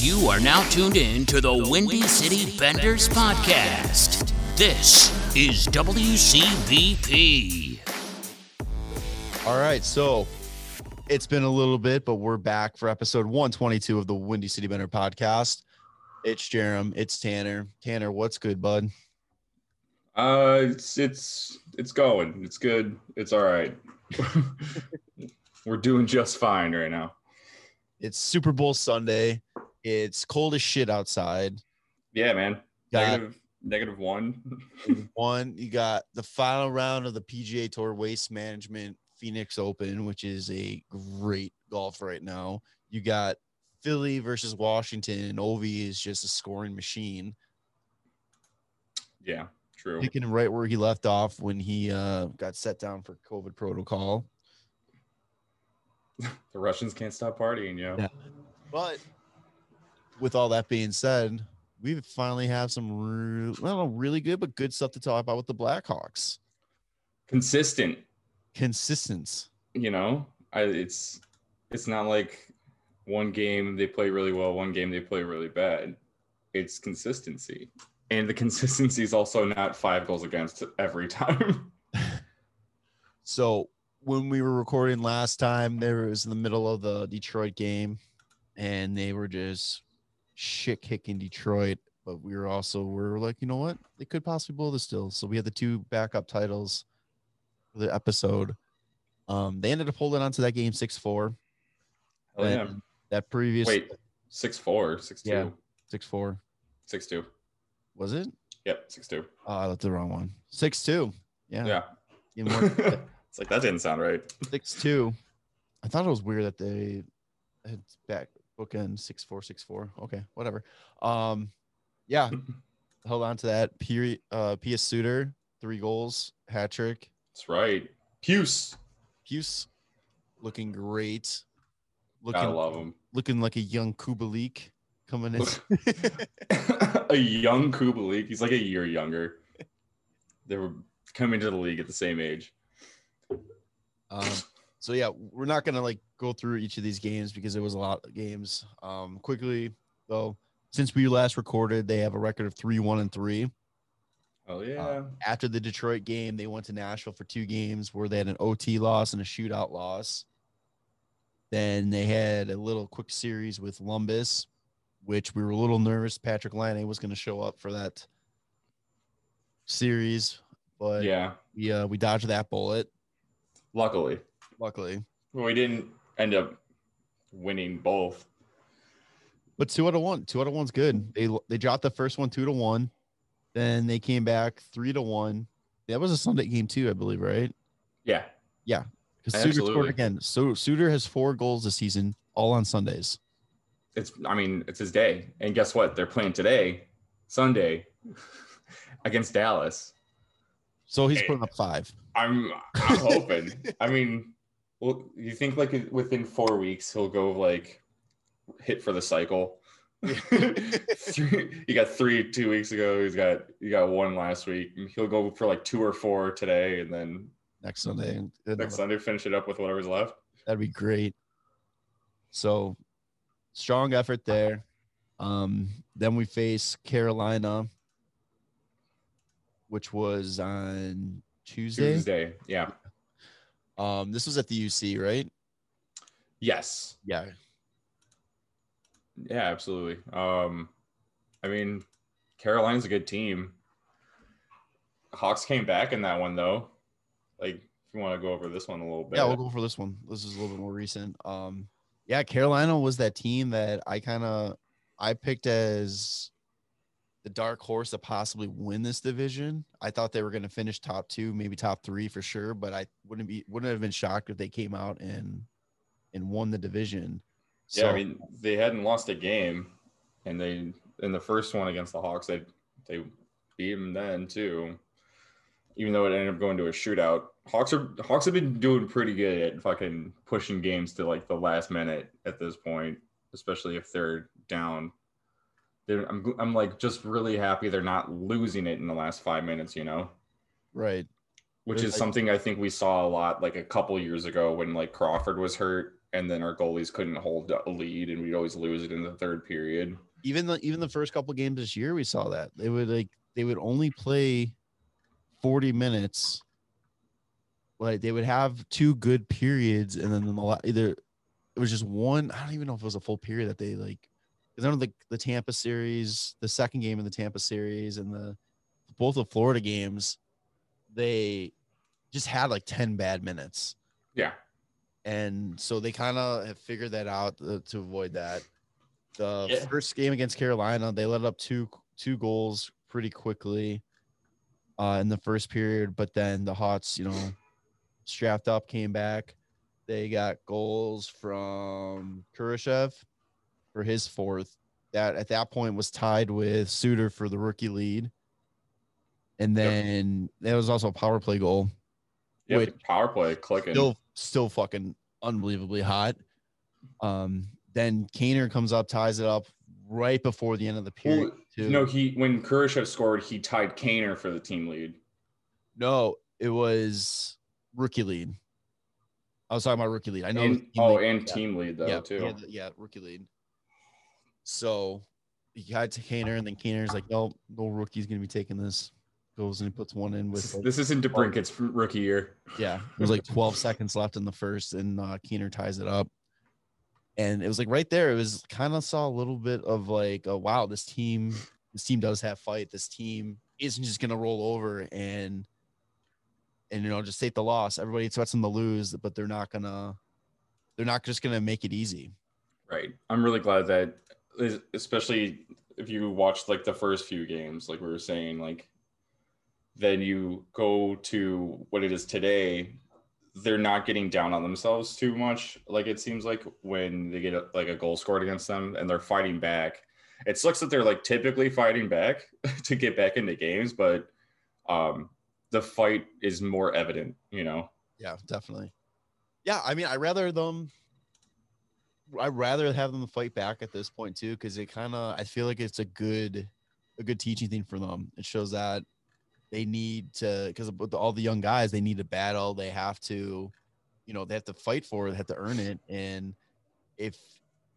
You are now tuned in to the Windy City Benders podcast. This is WCBP. All right, so it's been a little bit, but we're back for episode 122 of the Windy City Bender podcast. It's Jerem. It's Tanner. Tanner, what's good, bud? It's going. It's good. It's all right. We're doing just fine right now. It's Super Bowl Sunday. It's cold as shit outside. Yeah, man. Negative one. One. You got the final round of the PGA Tour Waste Management Phoenix Open, which is a great golf right now. You got Philly versus Washington, and Ovi is just a scoring machine. Yeah, true. Picking right where he left off when he got set down for COVID protocol. The Russians can't stop partying, yo. Yeah. But with all that being said, we finally have some really good, but good stuff to talk about with the Blackhawks. Consistent. You know, it's not like one game they play really well, one game they play really bad. It's consistency. And the consistency is also not 5 goals against every time. So when we were recording last time, there was in the middle of the Detroit game, and they were just shit kicking Detroit, but we were like, you know what, they could possibly blow this still. So we had the 2 backup titles for the episode. They ended up holding on to that game 6-4. Oh, yeah. That previous 6-4, 6-2. Yeah, 6-4. 6-2. Was it? Yep, 6-2. Oh, I looked the wrong one. 6-2. Yeah. Yeah. It's like, that didn't sound right. 6-2. I thought it was weird that they had back bookend 6-4, 6-4. Okay, whatever. Yeah, hold on to that. Pia Suter, 3 goals, hat trick. That's right. Toews, looking great. I love him. Looking like a young Kubalik coming in. A young Kubalik. He's like a year younger. They were coming to the league at the same age. So yeah, we're not gonna go through each of these games because it was a lot of games. Quickly though, since we last recorded, they have a record of 3-1-3. Oh yeah. After the Detroit game, they went to Nashville for 2 games where they had an OT loss and a shootout loss. Then they had a little quick series with Columbus, which we were a little nervous Patrick Laine was gonna show up for that series, but yeah, we dodged that bullet. Luckily. We didn't end up winning both. But 2-1. 2-1's good. They dropped the first one 2-1. Then they came back 3-1. That was a Sunday game too, I believe, right? Yeah. Yeah. Because Suter scored again. So Suter has 4 goals this season, all on Sundays. It's his day. And guess what? They're playing today, Sunday, against Dallas. So he's putting up 5. I'm hoping. You think within 4 weeks he'll go hit for the cycle? He got 3 2 weeks ago. You got 1 last week. He'll go for 2 or 4 today, and then next Sunday finish it up with whatever's left. That'd be great. So strong effort there. Then we face Carolina, which was on Tuesday. Yeah. This was at the UC, right? Yes. Yeah. Yeah, absolutely. Carolina's a good team. Hawks came back in that one though. If you want to go over this one a little bit. Yeah, we'll go over this one. This is a little bit more recent. Yeah, Carolina was that team that I picked as the dark horse to possibly win this division. I thought they were going to finish top 2, maybe top 3 for sure, but I wouldn't have been shocked if they came out and won the division. So, yeah, they hadn't lost a game, and they in the first one against the Hawks, they beat them then too, even though it ended up going to a shootout. Hawks have been doing pretty good at fucking pushing games to the last minute at this point, especially if they're down. I'm just really happy they're not losing it in the last 5 minutes, you know? Right. Which is something I think we saw a lot a couple years ago when Crawford was hurt and then our goalies couldn't hold a lead, and we'd always lose it in the third period. Even the first couple of games this year, we saw that they would only play 40 minutes. Like they would have two good periods, and then either it was just one. I don't even know if it was a full period that they like. Because I know the Tampa series, the second game in the Tampa series, and both the Florida games, they just had like 10 bad minutes. Yeah, and so they kind of have figured that out to avoid that. The first game against Carolina, they let up two goals pretty quickly in the first period, but then the Hawks, you know. Strapped up, came back. They got goals from Kurashev for his fourth. That at that point was tied with Suter for the rookie lead. And then there was also a power play goal. Yeah, which power play clicking. Still fucking unbelievably hot. Then Keener comes up, ties it up right before the end of the period. Well, no, when Kurashev scored, he tied Kaner for the team lead. No, it was rookie lead. I was talking about rookie lead. I know. Team lead though, yeah, too. Yeah, rookie lead. So he got to Kaner, and then Kaner's like, no rookie's gonna be taking this. Goes and he puts one in with. Like, this isn't DeBrincat's rookie year. Yeah, it was like 12 seconds left in the first, and Keener ties it up. And it was like right there. It was kind of saw a little bit of like, oh wow, this team does have fight. This team isn't just gonna roll over and you know, just take the loss. Everybody expects them to lose, but they're not just gonna make it easy. Right. I'm really glad that, especially if you watch like the first few games, like we were saying, like then you go to what it is today. They're not getting down on themselves too much. Like it seems like when they get a goal scored against them and they're fighting back. It sucks that they're like typically fighting back to get back into games, but the fight is more evident, you know? Yeah, definitely. Yeah, I mean, I'd rather have them fight back at this point too, because it kind of, I feel like it's a good teaching thing for them. It shows that they need to, because with all the young guys, they need to battle. They have to, you know, they have to fight for it, they have to earn it. And if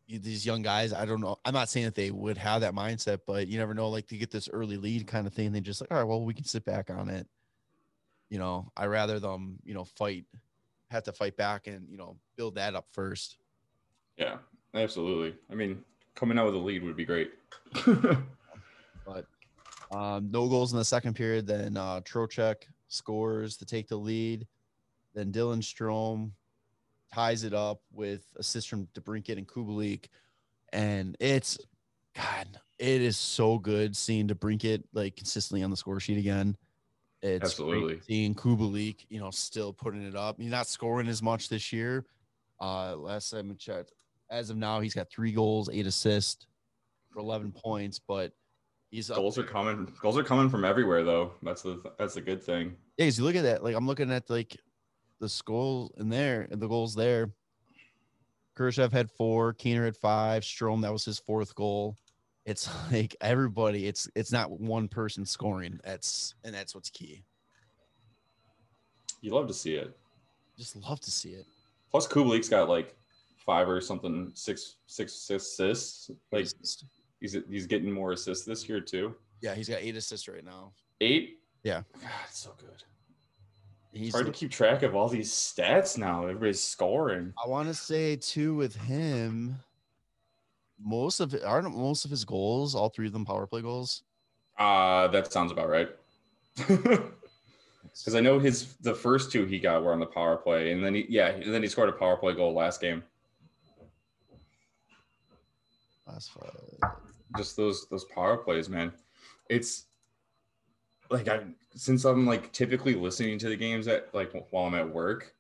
these young guys, I don't know, I'm not saying that they would have that mindset, but you never know, like to get this early lead kind of thing. They just like, all right, well, we can sit back on it. You know, I rather them, you know, have to fight back and, you know, build that up first. Yeah, absolutely. I mean, coming out with a lead would be great. But no goals in the second period. Then Trocheck scores to take the lead. Then Dylan Strome ties it up with assists from DeBrincat and Kubalik. And it is so good seeing DeBrincat like consistently on the score sheet again. It's absolutely seeing Kubalik, you know, still putting it up. He's not scoring as much this year. Last time we checked, as of now, he's got 3 goals, 8 assists for 11 points. But Goals are coming from everywhere, though. That's the good thing. Yeah, because you look at that. Like I'm looking at like the score in there and the goals there. Kurashev had 4, Keener had 5, Strome, that was his 4th goal. It's like everybody, it's not one person scoring. That's what's key. You love to see it. Just love to see it. Plus Kubalik's got like 5 or something, six assists. Like he's getting more assists this year too. Yeah, he's got 8 assists right now. 8? Yeah. God, it's so good. It's hard to keep track of all these stats now. Everybody's scoring. I want to say too with him, Most of his goals, all 3 of them power play goals? That sounds about right. Because I know the first 2 he got were on the power play, and then he scored a power play goal last game. Last 5. Just those power plays, man. It's like since I'm like typically listening to the games at like while I'm at work.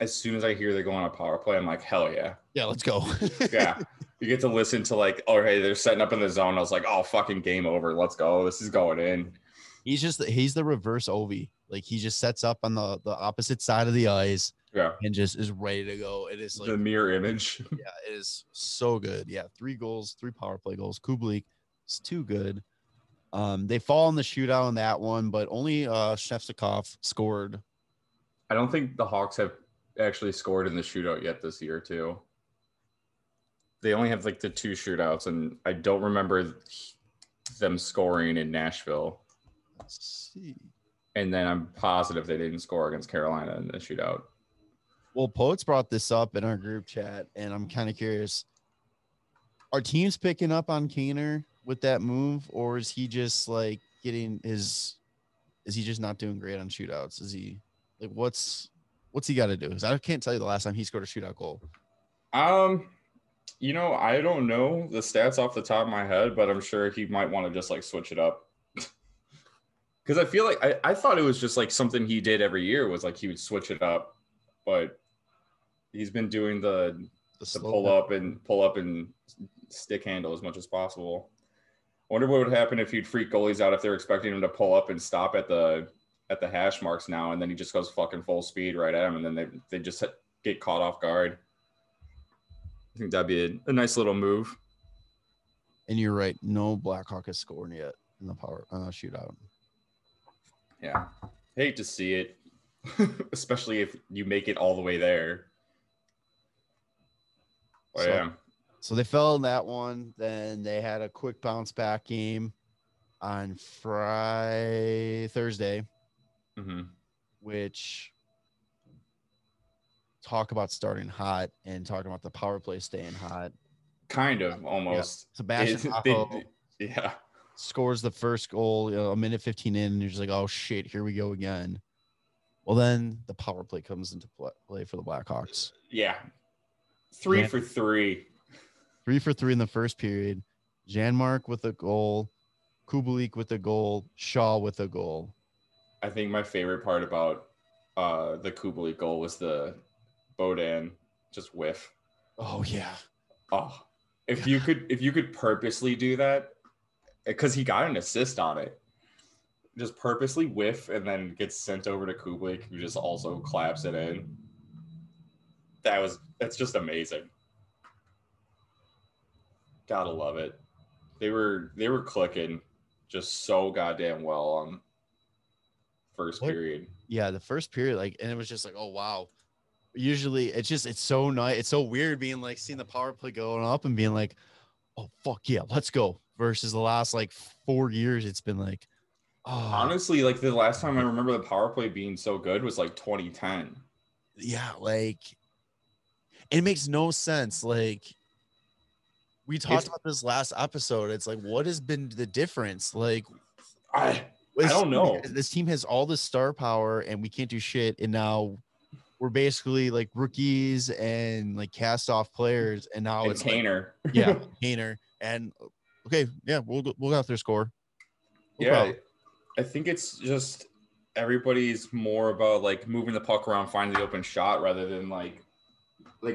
As soon as I hear they go on a power play, I'm like, hell yeah. Yeah, let's go. Yeah. You get to listen to like, oh, hey, they're setting up in the zone. I was like, oh, fucking game over. Let's go. This is going in. He's the reverse Ovi. Like he just sets up on the opposite side of the ice. Yeah. And just is ready to go. It is like the mirror image. Yeah, it is so good. Yeah. 3 goals, 3 power play goals. Kubalik is too good. They fall in the shootout on that one, but only Svechnikov scored. I don't think the Hawks have actually scored in the shootout yet this year too. they only have like the 2 shootouts, and I don't remember them scoring in Nashville. Let's see. And then I'm positive they didn't score against Carolina in the shootout. Well, Poets brought this up in our group chat, and I'm kind of curious. Are teams picking up on Keener with that move, or is he just like getting his – is he just not doing great on shootouts? Is he – like what's he got to do? Because I can't tell you the last time he scored a shootout goal. You know, I don't know the stats off the top of my head, but I'm sure he might want to just like switch it up. Because I feel like I thought it was just like something he did every year was like he would switch it up, but he's been doing the pull up and stick handle as much as possible. I wonder what would happen if he'd freak goalies out if they're expecting him to pull up and stop at the hash marks now, and then he just goes fucking full speed right at him, and then they just get caught off guard. I think that'd be a nice little move. And you're right, no Blackhawk has scored yet in the power shootout. Yeah, hate to see it, especially if you make it all the way there. Oh, yeah. So they fell in that one. Then they had a quick bounce back game on Thursday, mm-hmm. which talk about starting hot and talking about the power play staying hot. Kind of almost. Yeah. Sebastian Aho, yeah, scores the first goal, you know, a minute 15 in, and you're just like, oh shit, here we go again. Well, then the power play comes into play for the Blackhawks. Yeah. Three for three in the first period. Janmark with a goal, Kubalik with a goal, Shaw with a goal. I think my favorite part about the Kubalik goal was the Bowdoin just whiff. Oh yeah. Oh, if you could purposely do that, because he got an assist on it, just purposely whiff and then gets sent over to Kubalik, who just also claps it in. That's just amazing. Gotta love it. They were clicking just so goddamn well on first period. Yeah, the first period, like, and it was just like, oh wow. Usually it's so nice. It's so weird being like seeing the power play going up and being like, oh fuck yeah, let's go. Versus the last like 4 years, it's been like, oh. Honestly, like the last time I remember the power play being so good was like 2010. Yeah, like it makes no sense. Like we talked about this last episode. It's like, what has been the difference? Like I don't know. This team has all this star power and we can't do shit. And now we're basically like rookies and like cast off players. And now it's Kaner. Like, yeah, Kaner. And okay, yeah, we'll go out there score. No yeah, problem. I think it's just everybody's more about like moving the puck around, finding the open shot rather than like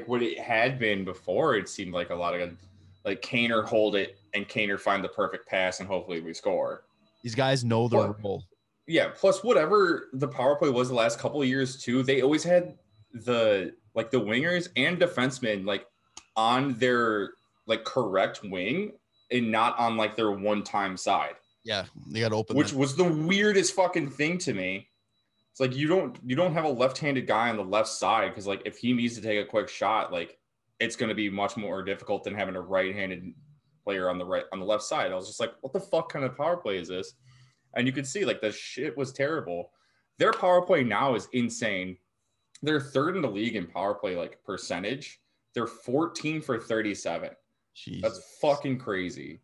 what it had been before. It seemed like a lot of like Kaner hold it and Kaner find the perfect pass and hopefully we score. These guys know their role. Yeah. Plus whatever the power play was the last couple of years too, they always had the wingers and defensemen like on their like correct wing and not on like their one-time side. Yeah. They got open. Which was the weirdest fucking thing to me. It's like you don't have a left-handed guy on the left side because like if he needs to take a quick shot, like it's going to be much more difficult than having a right-handed player on the left side. I was just like, what the fuck kind of power play is this? And you could see like the shit was terrible. Their power play now is insane. They're third in the league in power play like percentage. They're 14 for 37. Jesus. That's fucking crazy.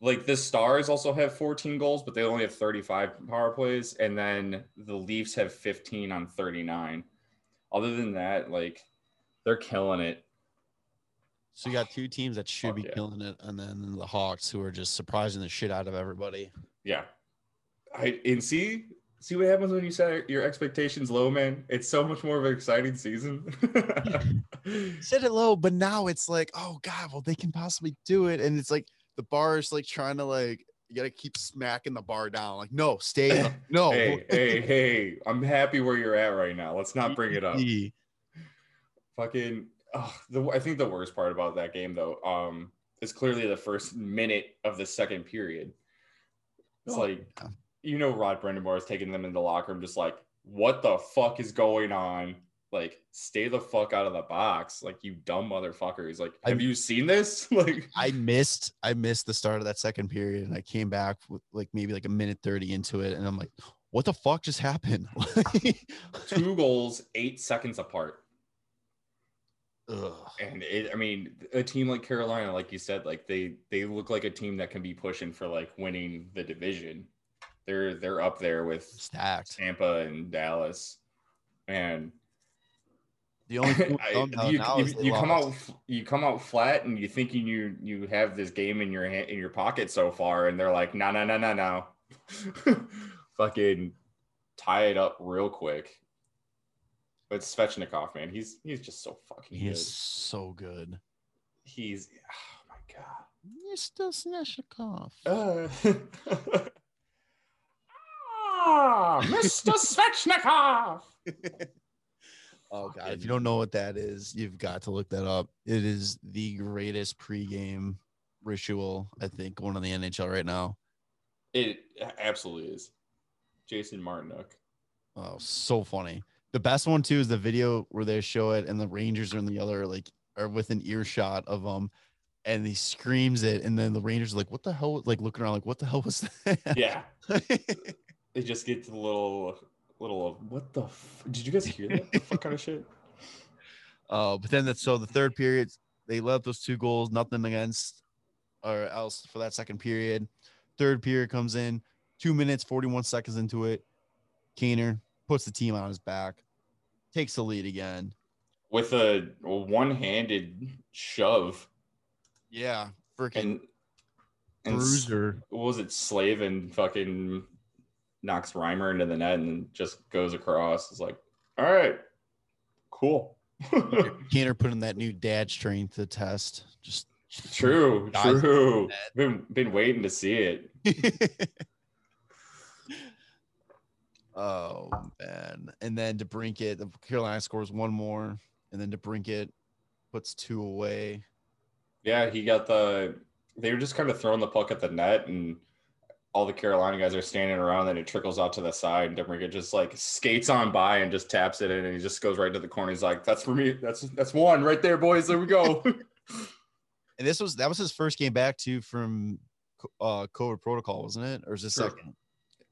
Like the Stars also have 14 goals, but they only have 35 power plays. And then the Leafs have 15 on 39. Other than that, like they're killing it. So you got two teams that should be killing it. And then the Hawks, who are just surprising the shit out of everybody. Yeah. See what happens when you set your expectations low, man. It's so much more of an exciting season. Set it low, but now it's like, oh God, well they can possibly do it. And it's like, the bar is like trying to like, you got to keep smacking the bar down. Like, no, stay up. No. hey, I'm happy where you're at right now. Let's not bring it up. Fucking, I think the worst part about that game though, is clearly the first minute of the second period. It's Rod Brindamore is taking them in the locker room, just like, what the fuck is going on? like, stay the fuck out of the box, like, you dumb motherfuckers. Like, have you seen this? Like, I missed the start of that second period, and I came back with like maybe like a minute 30 into it, and I'm like, what the fuck just happened? 2 goals 8 seconds apart. Ugh. And I mean, a team like Carolina, like you said, like they look like a team that can be pushing for like winning the division. They're up there with stacked Tampa and Dallas, and the only you come out flat, and you think you have this game in your hand, in your pocket so far, and they're like, no, fucking tie it up real quick. But Svechnikov, man, he's just so fucking good. He is so good. He's, oh my god, Mister Svechnikov. Mister Svechnikov. Oh god, if you don't know what that is, you've got to look that up. It is the greatest pregame ritual, I think, going on the NHL right now. It absolutely is. Jason Martinuk. Oh, so funny. The best one too is the video where they show it, and the Rangers are in the other, like, are within earshot of them, and he screams it, and then the Rangers are like, "What the hell?" Like looking around, like, "What the hell was that?" Yeah, they just get to the little of, "What the? Did you guys hear that? The fuck kind of shit?" But then that's so the third period, they let those 2 goals, nothing against or else for that second period. Third period comes in, 2 minutes 41 seconds into it, Keener puts the team on his back, takes the lead again with a one-handed shove. Yeah, freaking bruiser. What was it, Slavin fucking knocks Reimer into the net and just goes across. It's like, all right, cool. Keener putting that new dad strength to test. Just true. Been waiting to see it. Oh man! And then DeBrincat, the Carolina scores one more, and then DeBrincat puts 2 away. Yeah, he got the. They were just kind of throwing the puck at the net, and all the Carolina guys are standing around, and it trickles out to the side, and DeBrincat just like skates on by and just taps it in, and he just goes right to the corner. He's like, "That's for me. That's one right there, boys. There we go." And that was his first game back too from COVID protocol, wasn't it? Or is this sure. Second?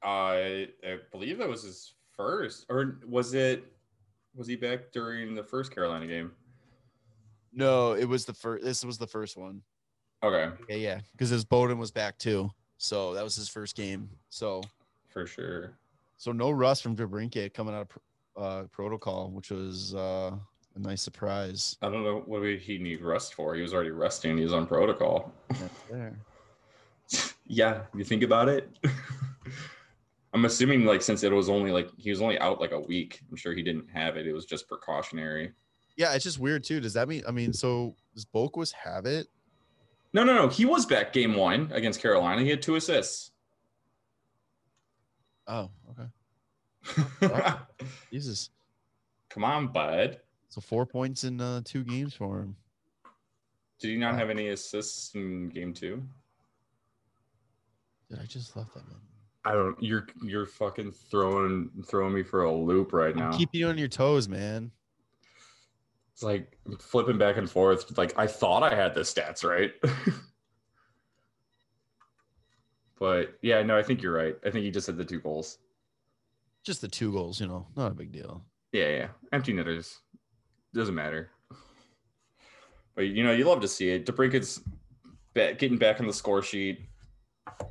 I believe that was his first, or was he back during the first Carolina game? No, it was the first. This was the first one. Okay. Yeah, because his Bowdoin was back too, so that was his first game. So for sure. So no rust from DeBrincat coming out of protocol, which was a nice surprise. I don't know what he need rust for. He was already resting. He was on protocol. That's there. Yeah, you think about it. I'm assuming, like, since it was only like he was only out like a week, I'm sure he didn't have it. It was just precautionary. Yeah, it's just weird too. Does that mean? I mean, so does Boquist have it? No. He was back game 1 against Carolina. He had 2 assists. Oh, okay. Jesus, come on, bud. So 4 points in 2 games for him. Did he not have any assists in game 2? Dude, I just left that man. I don't. You're fucking throwing me for a loop right now. Keep you on your toes, man. It's like flipping back and forth. Like, I thought I had the stats right, but yeah, no, I think you're right. I think he just had the 2 goals. Just the 2 goals, you know, not a big deal. Yeah, empty netters, doesn't matter. But you know, you love to see it. DeBrincat's getting back on the score sheet.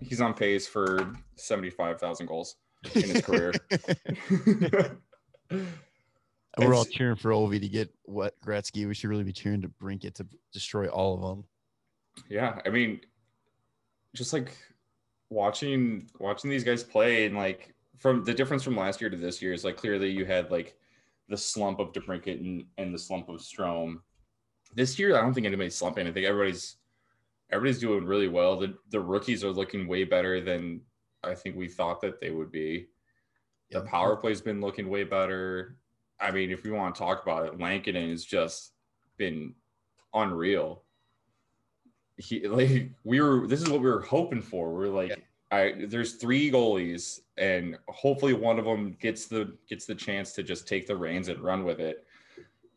He's on pace for 75,000 goals in his career. We're all cheering for Ovi to get what Gretzky. We should really be cheering DeBrincat to destroy all of them. Yeah, I mean, just like watching these guys play, and like from the difference from last year to this year is like clearly you had like the slump of DeBrincat and the slump of Strome. This year, I don't think anybody's slumping. I think everybody's doing really well. The rookies are looking way better than I think we thought that they would be. The power play's been looking way better. I mean, if we want to talk about it, Lankinen has just been unreal. This is what we were hoping for. We're like, there's 3 goalies, and hopefully one of them gets the chance to just take the reins and run with it.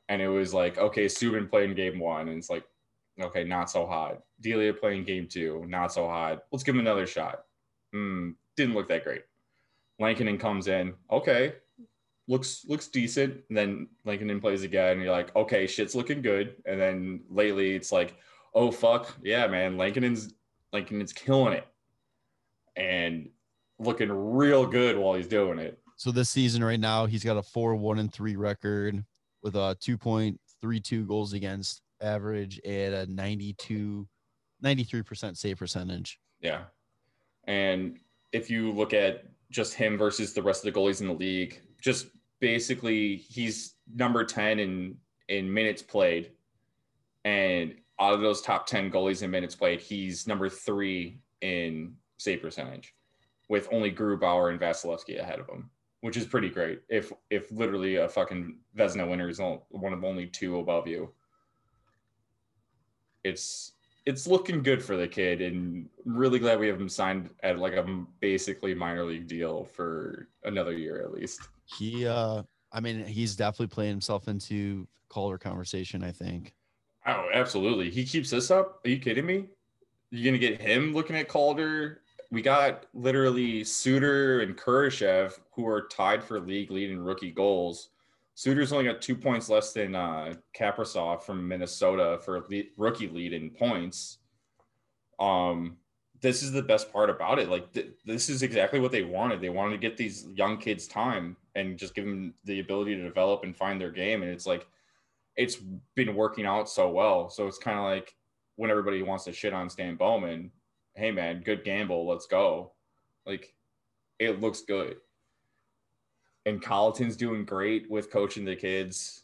And it was like, okay, Subban played in game one, and it's like, okay, not so hot. Delia playing game two, not so hot. Let's give him another shot. Didn't look that great. Lankinen comes in, okay, looks decent. And then Lankinen plays again, and you're like, okay, shit's looking good. And then lately, it's like, oh fuck, yeah, man, Lankinen's killing it, and looking real good while he's doing it. So this season right now, he's got a 4-1-3 record with a 2.32 goals against average at a 93% save percentage. Yeah. And if you look at just him versus the rest of the goalies in the league, just basically he's number 10 in minutes played. And out of those top 10 goalies in minutes played, he's number 3 in save percentage, with only Grubauer and Vasilevsky ahead of him, which is pretty great. If literally a fucking Vezina winner is one of only 2 above you, it's looking good for the kid, and I'm really glad we have him signed at like a basically minor league deal for another year at least. He, I mean, he's definitely playing himself into Calder conversation, I think. Oh, absolutely. He keeps this up. Are you kidding me? You're gonna get him looking at Calder. We got literally Suter and Kurashev, who are tied for league lead in rookie goals. Suter's only got 2 points less than Kaprasov from Minnesota for rookie lead in points. This is the best part about it. Like this is exactly what they wanted. They wanted to get these young kids time and just give them the ability to develop and find their game. And it's like, it's been working out so well. So it's kind of like when everybody wants to shit on Stan Bowman, hey man, good gamble, let's go. Like, it looks good. And Colliton's doing great with coaching the kids.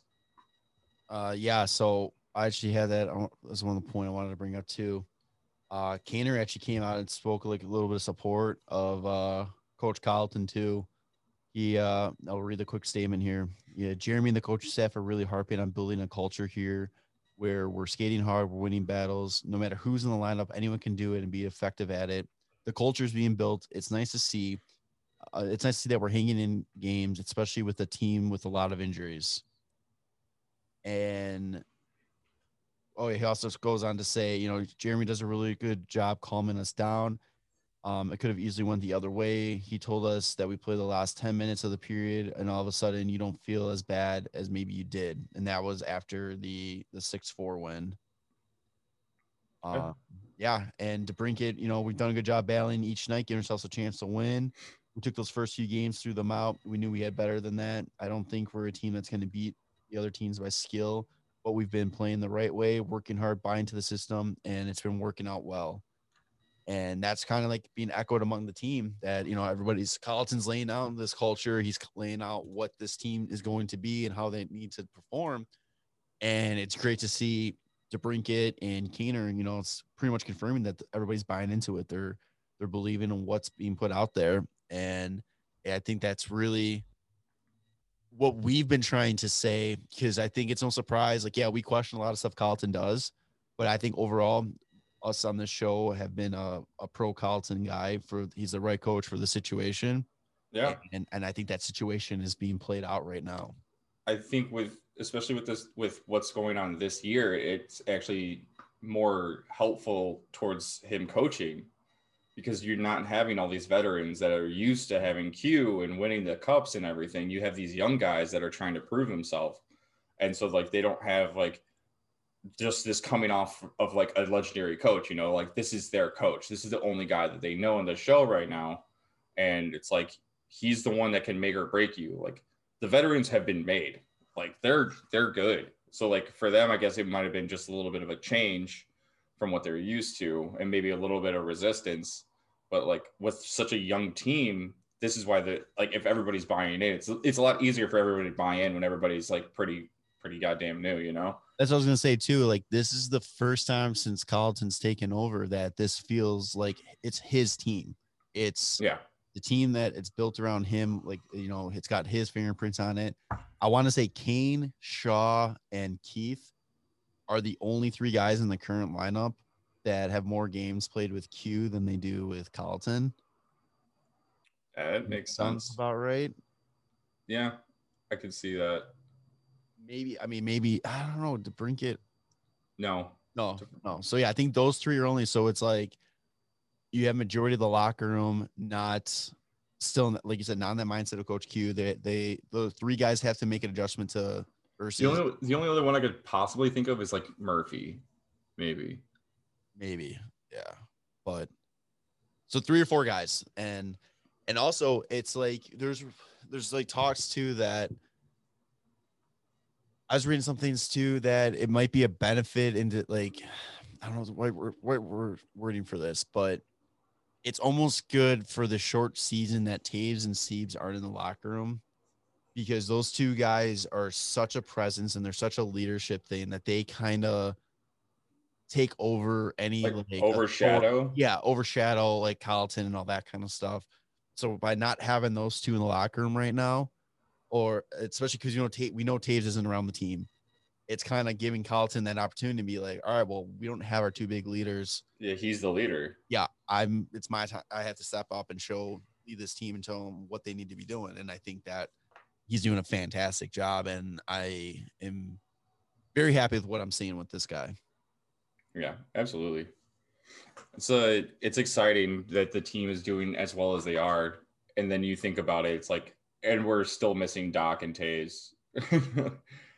Yeah, so I actually had that as one of the points I wanted to bring up too. Kaner actually came out and spoke like a little bit of support of Coach Colliton too. He, I'll read the quick statement here. Yeah, Jeremy and the coaching staff are really harping on building a culture here where we're skating hard, we're winning battles. No matter who's in the lineup, anyone can do it and be effective at it. The culture is being built. It's nice to see. It's nice to see that we're hanging in games, especially with a team with a lot of injuries. And, oh, he also goes on to say, you know, Jeremy does a really good job calming us down. It could have easily went the other way. He told us that we played the last 10 minutes of the period, and all of a sudden you don't feel as bad as maybe you did. And that was after the 6-4 win. Yeah, and DeBrincat, you know, we've done a good job battling each night, giving ourselves a chance to win. We took those first few games, threw them out. We knew we had better than that. I don't think we're a team that's going to beat the other teams by skill, but we've been playing the right way, working hard, buying to the system, and it's been working out well. And that's kind of like being echoed among the team that, you know, everybody's Colliton's laying out this culture. He's laying out what this team is going to be and how they need to perform. And it's great to see DeBrincat and Keener, you know, it's pretty much confirming that everybody's buying into it. They're believing in what's being put out there. And I think that's really what we've been trying to say, because I think it's no surprise. Like, yeah, we question a lot of stuff Colliton does, but I think overall, us on this show have been a pro Colliton guy for, he's the right coach for the situation. Yeah. And I think that situation is being played out right now. I think especially with what's going on this year, it's actually more helpful towards him coaching, because you're not having all these veterans that are used to having Q and winning the cups and everything. You have these young guys that are trying to prove themselves. And so like, they don't have like, just this coming off of like a legendary coach, you know, like this is their coach. This is the only guy that they know in the show right now. And it's like, he's the one that can make or break you. Like the veterans have been made, like they're good. So like for them, I guess it might've been just a little bit of a change from what they're used to and maybe a little bit of resistance, but like with such a young team, this is why if everybody's buying in, it's a lot easier for everybody to buy in when everybody's like pretty goddamn new, you know? That's what I was going to say too. Like this is the first time since Colliton's taken over that this feels like it's his team. It's the team that it's built around him. Like, you know, it's got his fingerprints on it. I want to say Kane, Shaw, and Keith are the only 3 guys in the current lineup that have more games played with Q than they do with Colliton. That makes sense. Sounds about right. Yeah, I can see that. Maybe I don't know. DeBrincat. No. So yeah, I think those three are only. So it's like you have majority of the locker room not still in that, like you said, not in that mindset of Coach Q. The three guys have to make an adjustment to. The only other one I could possibly think of is like Murphy, maybe, yeah. But so three or four guys, and also it's like there's like talks too that I was reading some things too that it might be a benefit into like I don't know what we're wording for this, but it's almost good for the short season that Taves and Seaves aren't in the locker room. Because those two guys are such a presence and they're such a leadership thing that they kind of take over any like overshadow. Overshadow like Colliton and all that kind of stuff. So by not having those two in the locker room right now, or especially because we know Taves isn't around the team, it's kind of giving Colliton that opportunity to be like, all right, well, we don't have our two big leaders. Yeah, he's the leader. Yeah, it's my time. I have to step up and lead this team and tell them what they need to be doing. And I think that he's doing a fantastic job, and I am very happy with what I'm seeing with this guy. Yeah, absolutely. So it's exciting that the team is doing as well as they are, and then you think about it, it's like, and we're still missing Dach and Taves.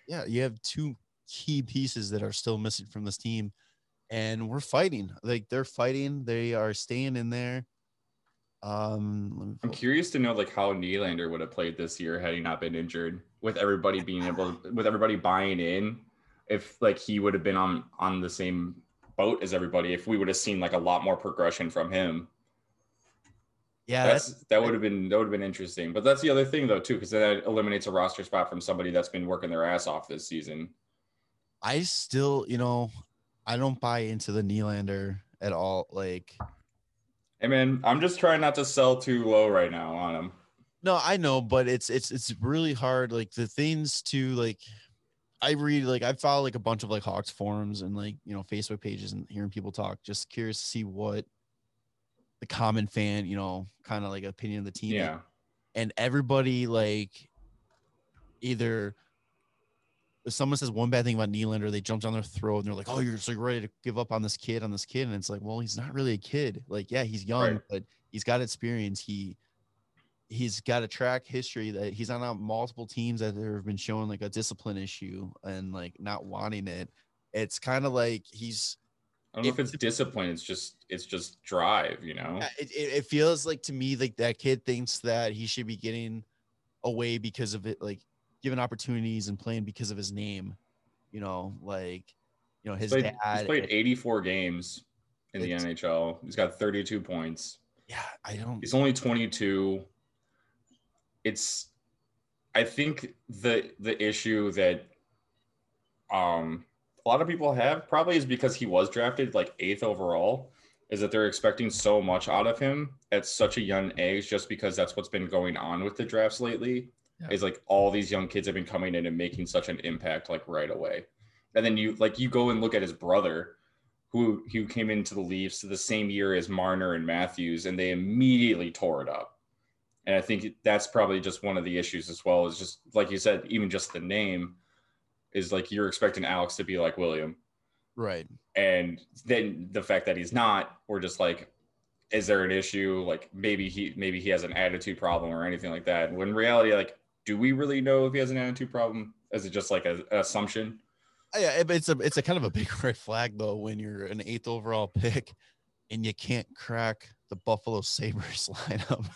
Yeah, you have two key pieces that are still missing from this team, and we're fighting. Like, they're fighting. They are staying in there. I'm curious to know like how Nylander would have played this year had he not been injured, with everybody buying in, if like he would have been on the same boat as everybody, if we would have seen like a lot more progression from him. Yeah, that would have been interesting. But that's the other thing though too, because that eliminates a roster spot from somebody that's been working their ass off this season. I still, I don't buy into the Nylander at all. Like, hey man, I'm just trying not to sell too low right now on him. No, I know, but it's really hard. Like the things to like, I read like I follow like a bunch of like Hawks forums and like Facebook pages and hearing people talk. Just curious to see what the common fan kind of like opinion of the team. Yeah, and everybody like either if someone says one bad thing about Nylander, they jump down their throat and they're like, oh, you're ready to give up on this kid. And it's like, well, he's not really a kid. Like, yeah, he's young, right, but he's got experience. He's got a track history that he's on multiple teams that have been showing like a discipline issue and like not wanting it. It's kind of like I don't know if it's discipline. It's just drive, It feels like to me, like that kid thinks that he should be getting away because of it. Like, given opportunities and playing because of his name, his dad. He's played 84 games in the NHL. He's got 32 points. Yeah, He's only 22. I think the issue that a lot of people have probably is because he was drafted like 8th overall, is that they're expecting so much out of him at such a young age, just because that's what's been going on with the drafts lately. Yeah. Is like all these young kids have been coming in and making such an impact like right away. And then you go and look at his brother who came into the Leafs the same year as Marner and Matthews, and they immediately tore it up. And I think that's probably just one of the issues as well, is just like you said, even just the name is like, you're expecting Alex to be like William. Right. And then the fact that he's not, we're just like, is there an issue? Like maybe he has an attitude problem or anything like that. When in reality, like, do we really know if he has an attitude problem? Is it just like an assumption? Yeah, it's a kind of a big red flag though when you're an 8th overall pick and you can't crack the Buffalo Sabres lineup.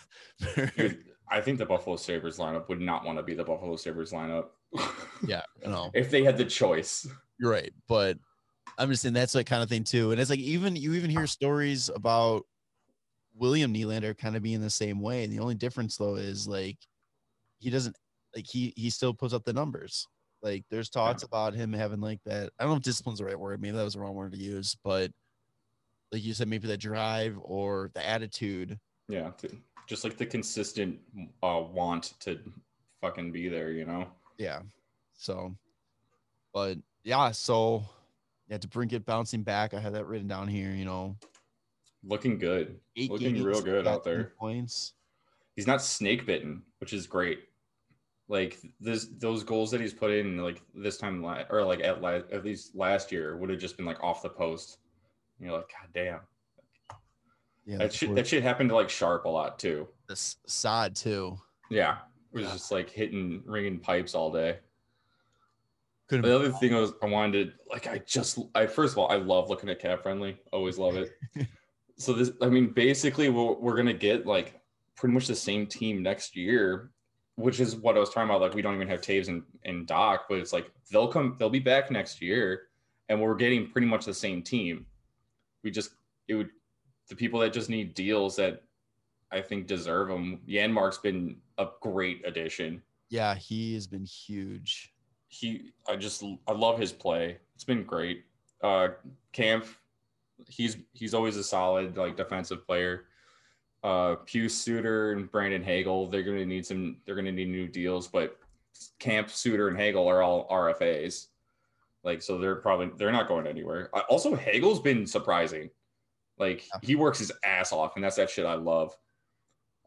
Dude, I think the Buffalo Sabres lineup would not want to be the Buffalo Sabres lineup. Yeah, no. If they had the choice, you're right. But I'm just saying that's that kind of thing too. And it's like you even hear stories about William Nylander kind of being the same way. And the only difference though is like he doesn't. Like he still puts up the numbers. Like there's talks about him having like that. I don't know if discipline's the right word. Maybe that was the wrong word to use, but like you said, maybe that drive or the attitude. Yeah. Just like the consistent want to fucking be there, Yeah. So, but yeah. So yeah, DeBrincat bouncing back. I had that written down here, Looking good. Looking real good out there. Points. He's not snake bitten, which is great. Like this, those goals that he's put in, like this time, or like at least last year, would have just been like off the post. And you're like, God damn. Yeah, that shit happened to like Sharp a lot too. This Sod too. Yeah, it was just like hitting, ringing pipes all day. The other thing was I wanted to, like, I first of all, I love looking at Cap Friendly. Always love it. So this, I mean, basically we're going to get like pretty much the same team next year, which is what I was talking about. Like, we don't even have Taves and Dach, but it's like, they'll be back next year and we're getting pretty much the same team. The people that just need deals that I think deserve them. Janmark's been a great addition. Yeah. He has been huge. I love his play. It's been great. Camp, he's always a solid like defensive player. Pius, Suter, and Brandon Hagel, they're gonna need new deals, but Camp, Suter, and Hagel are all RFAs. Like, so they're not going anywhere. Also, Hagel's been surprising. Like, he works his ass off, and that's that shit I love.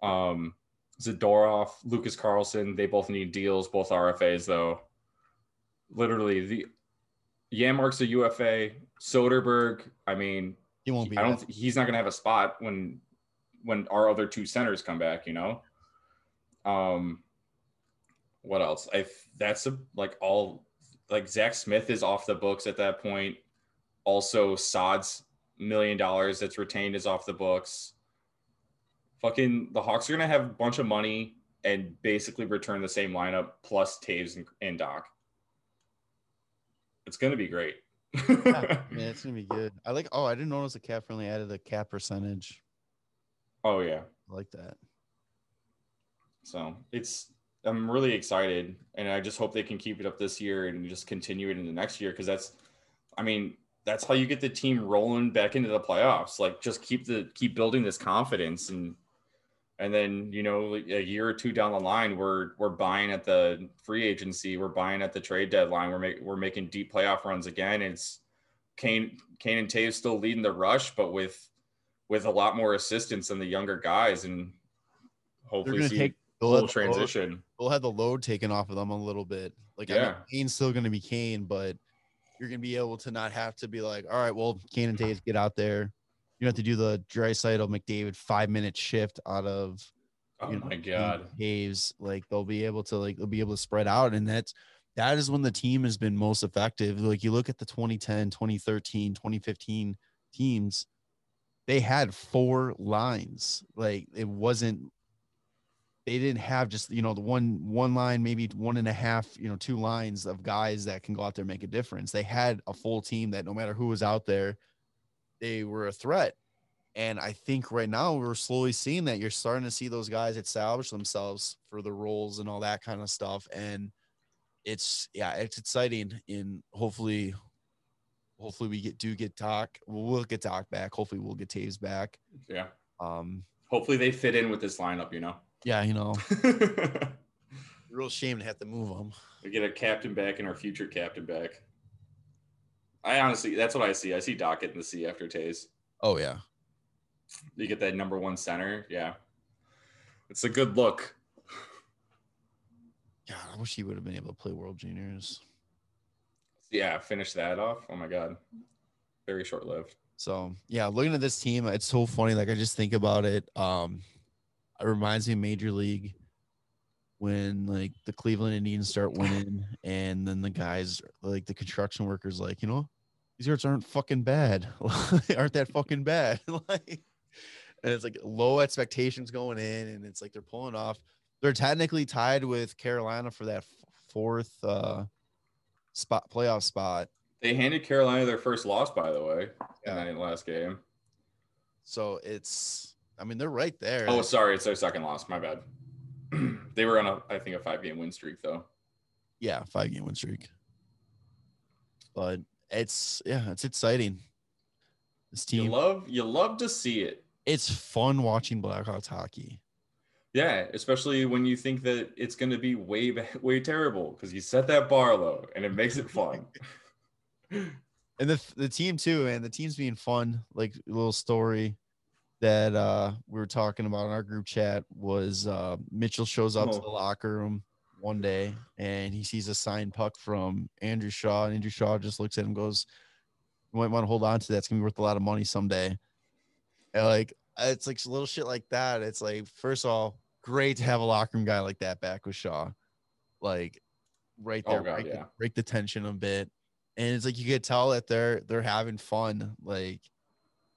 Zadorov, Lucas Carlson, they both need deals, both RFAs though. Literally, the Janmark's a UFA. Soderberg, I mean, he won't be. He's not gonna have a spot when our other two centers come back. You know, what else? Zach Smith is off the books at that point. Also, Sod's $1 million that's retained is off the books. Fucking the Hawks are gonna have a bunch of money and basically return the same lineup plus Taves and Dach. It's going to be great. Yeah, man, it's going to be good. I didn't notice the Cap Friendly added a cap percentage. Oh, yeah. I like that. So I'm really excited, and I just hope they can keep it up this year and just continue it in the next year. Cause that's how you get the team rolling back into the playoffs. Like, just keep building this confidence. And then, you know, a year or two down the line, we're buying at the free agency, we're buying at the trade deadline, we're making deep playoff runs again. It's Kane and Taves still leading the rush, but with a lot more assistance than the younger guys, and hopefully see a little transition. We'll have the load taken off of them a little bit. Like, yeah. I mean, Kane's still going to be Kane, but you're going to be able to not have to be like, all right, well, Kane and Taves get out there. You have to do the Draisaitl McDavid 5-minute shift out of, my God, Taves. Like, they'll be able to spread out, and that is when the team has been most effective. Like, you look at the 2010, 2013, 2015 teams, they had four lines. Like, they didn't have just the one line, maybe one and a half, two lines of guys that can go out there and make a difference. They had a full team that no matter who was out there, they were a threat. And I think right now we're slowly seeing that. You're starting to see those guys that salvage themselves for the roles and all that kind of stuff. And it's exciting. And hopefully we get Dach. We'll get Dach back. Hopefully we'll get Taves back. Yeah. Hopefully they fit in with this lineup, Yeah, Real shame to have to move them. We get a captain back and our future captain back. I honestly, that's what I see. I see Dach in the C after Taves. Oh, yeah. You get that number one center. Yeah. It's a good look. God, I wish he would have been able to play World Juniors. Yeah, finish that off. Oh, my God. Very short-lived. So, yeah, looking at this team, it's so funny. Like, I just think about it. It reminds me of Major League when, like, the Cleveland Indians start winning and then the guys, like, the construction workers, like, these yards aren't fucking bad. They aren't that fucking bad. And it's like low expectations going in, and it's like they're pulling off. They're technically tied with Carolina for that fourth playoff spot. They handed Carolina their first loss, by the way, in the last game. So they're right there. Oh, sorry. It's their second loss. My bad. They were on a 5-game win streak, though. Yeah, 5-game win streak. But it's exciting. This team, you love to see it. It's fun watching Blackhawks hockey. Yeah, especially when you think that it's going to be way terrible, because you set that bar low and it makes it fun. And the team too, and the team's being fun. Like, a little story that we were talking about in our group chat was Mitchell shows up to the locker room. one day, and he sees a signed puck from Andrew Shaw, and Andrew Shaw just looks at him and goes, you might want to hold on to that. It's going to be worth a lot of money someday. And like, it's like little shit like that. It's like, first of all, great to have a locker room guy like that back with Shaw. Like, right there, break the tension a bit. And it's like you could tell that they're having fun. Like,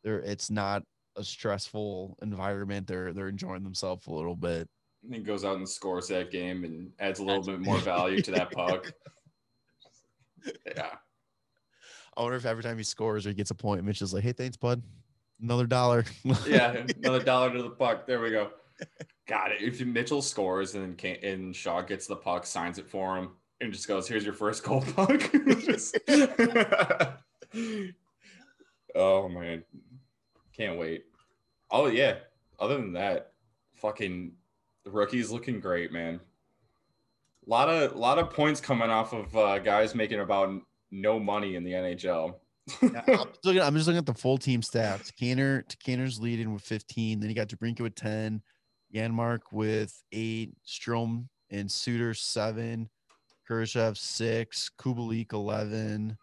it's not a stressful environment. They're enjoying themselves a little bit. And then goes out and scores that game and adds a little bit more value to that puck. Yeah. I wonder if every time he scores or he gets a point, Mitch is like, hey, thanks, bud. $1. Yeah, $1 to the puck. There we go. Got it. If Mitchell scores and Shaw gets the puck, signs it for him, and just goes, here's your first goal, puck. Oh, man. Can't wait. Oh, yeah. Other than that, fucking the rookie's looking great, man. A lot of points coming off of guys making about no money in the NHL. I'm just looking at the full team stats. Kaner's leading with 15. Then you got DeBrincat with 10, Janmark with 8, Strome and Suter 7, Kurashev 6, Kubalik 11,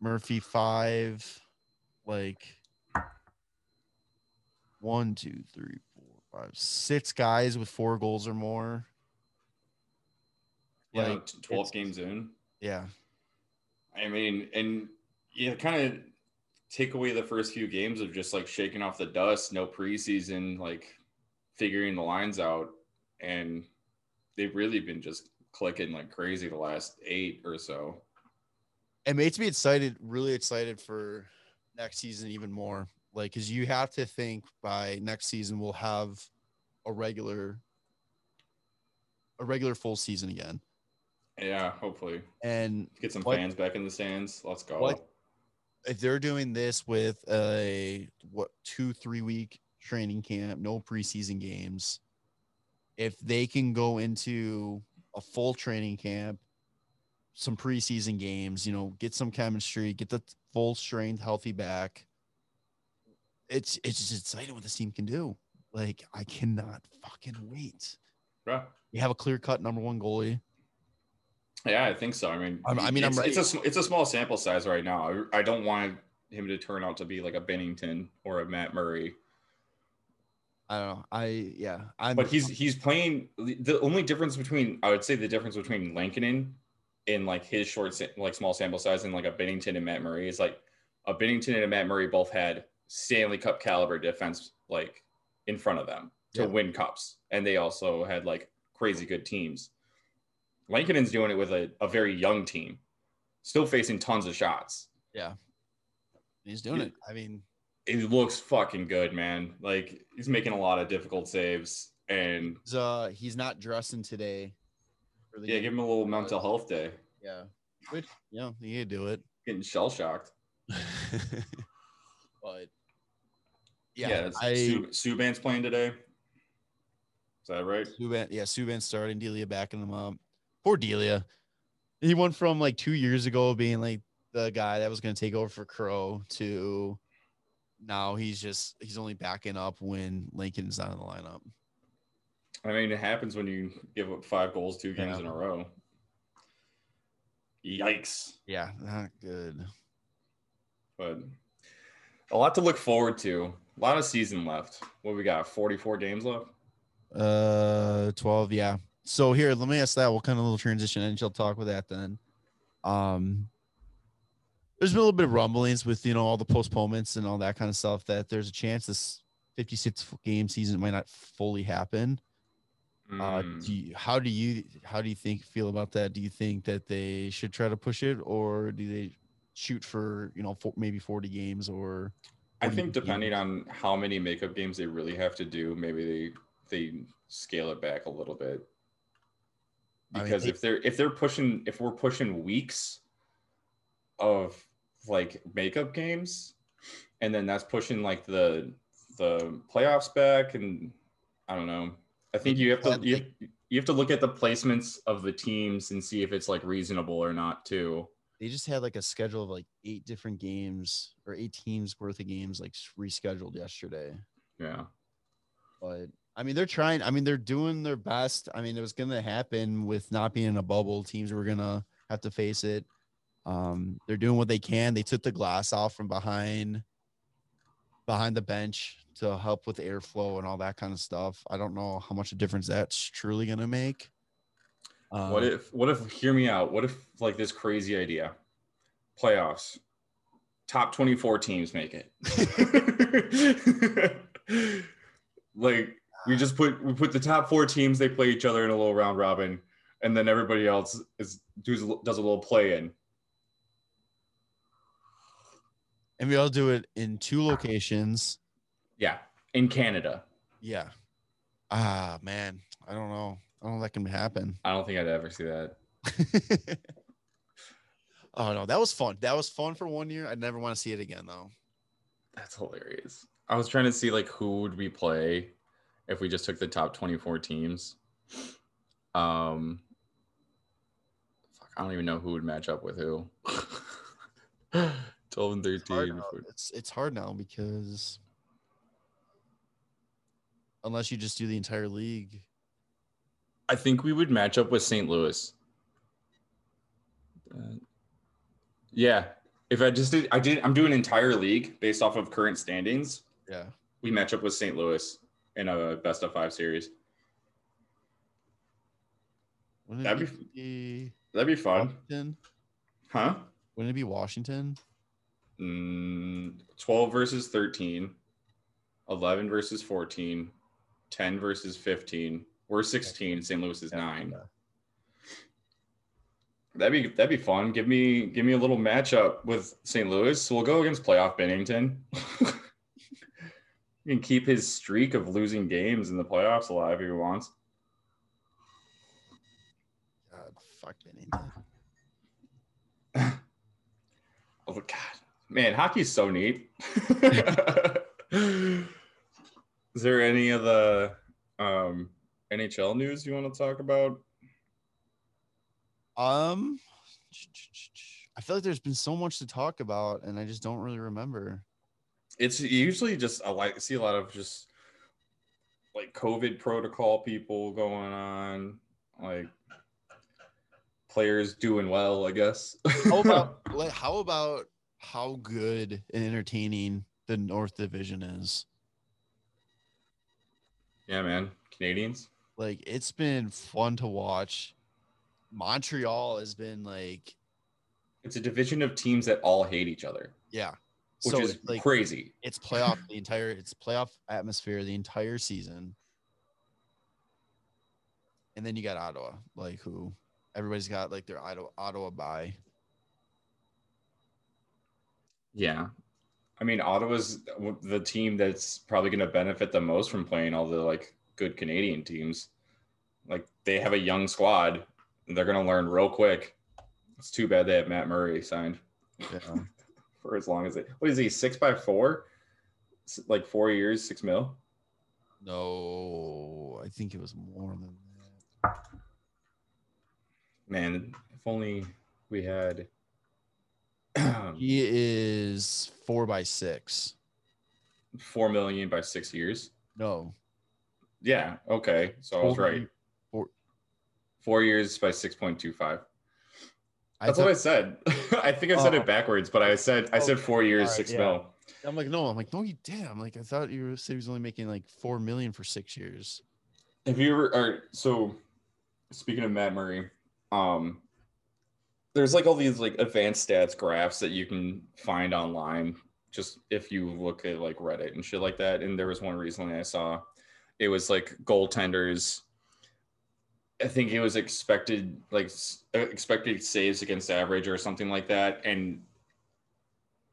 Murphy 5. Like 6 guys with 4 goals or more. Yeah, like 12 games in. Yeah. I mean, and you kind of take away the first few games of just like shaking off the dust, no preseason, like figuring the lines out. And they've really been just clicking like crazy the last 8 or so. It makes me really excited for next season even more. Like, because you have to think by next season we'll have a regular full season again. Yeah, hopefully. And get some fans back in the stands. Let's go. If they're doing this with a 2-3 week training camp, no preseason games, if they can go into a full training camp, some preseason games, you know, get some chemistry, get the full strained healthy back. It's just exciting what this team can do. Like, I cannot fucking wait. Bruh. You have a clear-cut number one goalie. Yeah, I think so. I mean, it's a small sample size right now. I don't want him to turn out to be like a Bennington or a Matt Murray. I don't know. But he's playing. The only difference between, I would say, the difference between Lankinen and like his short, like small sample size, and like a Bennington and Matt Murray is like a Bennington and a Matt Murray both had Stanley Cup caliber defense like in front of them to win cups, and they also had like crazy good teams. Lankinen's doing it with a very young team, still facing tons of shots. Yeah, he's doing it. I mean, it looks fucking good, man. Like, he's making a lot of difficult saves, and he's not dressing today. Yeah, give him a little mental health day. Yeah, which, you know, he could do it. Getting shell shocked, but yeah. Subban's playing today. Is that right? Subban's starting. Delia backing them up. Poor Delia. He went from like 2 years ago being like the guy that was going to take over for Crow to now he's only backing up when Lincoln's not in the lineup. I mean, it happens when you give up 5 goals 2 games in a row. Yikes. Yeah, not good. But a lot to look forward to. A lot of season left. What we got? 44 games left? 12, yeah. So here, let me ask that. We'll kind of little transition and she'll talk with that then. There's been a little bit of rumblings with, you know, all the postponements and all that kind of stuff that there's a chance this 56-game season might not fully happen. How do you feel about that? Do you think that they should try to push it, or do they shoot for, you know, maybe 40 games? Or I think depending on how many makeup games they really have to do, maybe they scale it back a little bit. Because if we're pushing weeks of like makeup games, and then that's pushing like the playoffs back, and I don't know. I think you have to look at the placements of the teams and see if it's like reasonable or not too. They just had like a schedule of like 8 different games or 8 teams worth of games like rescheduled yesterday. Yeah, but I mean, they're trying. I mean, they're doing their best. I mean, it was going to happen with not being in a bubble. Teams were going to have to face it. They're doing what they can. They took the glass off from behind the bench to help with airflow and all that kind of stuff. I don't know how much of a difference that's truly going to make. What if, hear me out. What if like this crazy idea, playoffs, top 24 teams make it. Like we put the top four teams, they play each other in a little round robin, and then everybody else does a little play in. And we all do it in two locations. Yeah, in Canada. Yeah. Ah, man, I don't know. I don't know if that can happen. I don't think I'd ever see that. Oh, no, that was fun. That was fun for 1 year. I'd never want to see it again, though. That's hilarious. I was trying to see, like, who would we play if we just took the top 24 teams. I don't even know who would match up with who. 12 and 13. It's hard now because unless you just do the entire league. I think we would match up with St. Louis. Yeah. If I just did, I'm doing entire league based off of current standings. Yeah. We match up with St. Louis in a best-of-5 series. That'd be fun. Washington? Huh? Wouldn't it be Washington? 12 versus 13, 11 versus 14, 10 versus 15. We're 16. St. Louis is 9. That'd be fun. Give me a little matchup with St. Louis. So we'll go against playoff Bennington. You can keep his streak of losing games in the playoffs alive if he wants. God, fuck Bennington. Oh God, man, hockey's so neat. Is there any of the NHL news you want to talk about? I feel like there's been so much to talk about, and I just don't really remember. It's usually just I see a lot of just like COVID protocol people going on, like players doing well, I guess. How about how good and entertaining the North Division is? Yeah, man, Canadians. Like, it's been fun to watch. Montreal has been like, it's a division of teams that all hate each other. Yeah, which so is like, crazy. It's playoff playoff atmosphere the entire season. And then you got Ottawa, like who everybody's got like their Ottawa bye. Yeah, I mean Ottawa's the team that's probably going to benefit the most from playing all the like good Canadian teams. Like they have a young squad. They're going to learn real quick. It's too bad they have Matt Murray signed for as long as they. What is he, 6x4? Like 4 years, $6 million? No, I think it was more than that. Man, if only we had. He is 4x6. $4 million by 6 years? No. Yeah. Okay. So I was right. 4 years by 6.25. That's what I said. I think I said it backwards, but I said 4 years, right, $6 million. Yeah. I'm like, no, you did. I'm like, I thought you said he was only making like $4 million for 6 years. Have you ever? All right, so speaking of Matt Murray, there's like all these like advanced stats graphs that you can find online, just if you look at like Reddit and shit like that. And there was one recently I saw. It was like goaltenders. I think it was expected saves against average or something like that. And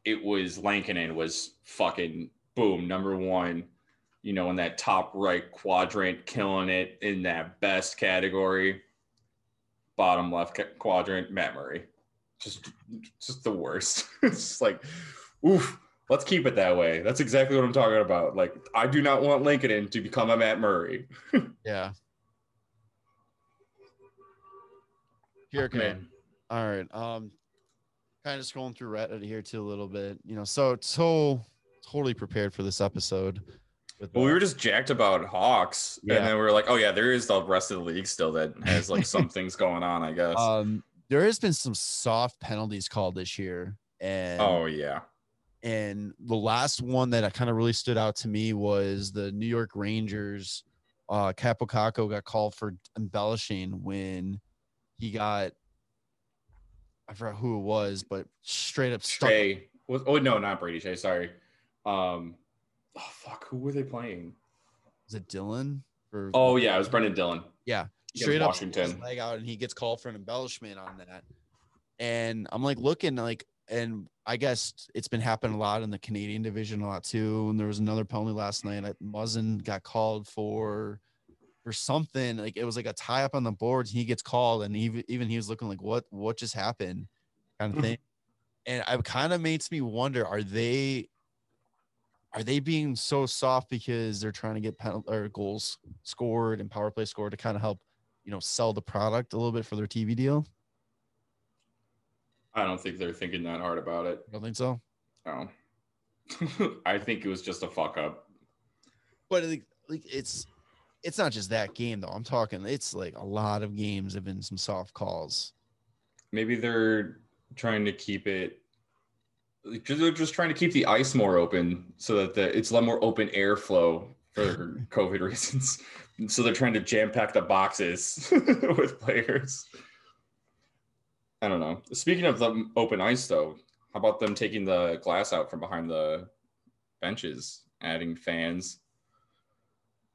it was Lankinen was fucking boom. Number one, you know, in that top right quadrant, killing it in that best category, bottom left quadrant, Matt Murray, just the worst. It's just like, oof, let's keep it that way. That's exactly what I'm talking about. Like, I do not want Lankinen to become a Matt Murray. Yeah. Here, man. All right. Kind of scrolling through Reddit here too a little bit. You know, so totally prepared for this episode. Well, we were just jacked about Hawks, and then we were like, oh yeah, there is the rest of the league still that has like some things going on, I guess. There has been some soft penalties called this year, and and the last one that kind of really stood out to me was the New York Rangers. Capocaco got called for embellishing when he got, I forgot who it was, but straight up stuck. Oh no, not Brady Shea, sorry. Oh fuck, who were they playing? Was it Dylan? Or oh yeah, it was Brendan Dillon. Yeah, straight up Washington leg out, and he gets called for an embellishment on that. And I'm like looking like, and I guess it's been happening a lot in the Canadian division a lot too. And there was another penalty last night. Muzzin got called for something, like it was like a tie up on the boards. He gets called, and even he was looking like what just happened, kind of thing. And it kind of makes me wonder: are they being so soft because they're trying to get goals scored and power play scored to kind of help, sell the product a little bit for their TV deal? I don't think they're thinking that hard about it. I don't think so. No, I think it was just a fuck up. But it's not just that game though. I'm talking it's like a lot of games have been some soft calls. Maybe they're trying to keep it. They're just trying to keep the ice more open so that it's a lot more open airflow for COVID reasons. And so they're trying to jam pack the boxes with players. I don't know. Speaking of the open ice, though, how about them taking the glass out from behind the benches, adding fans?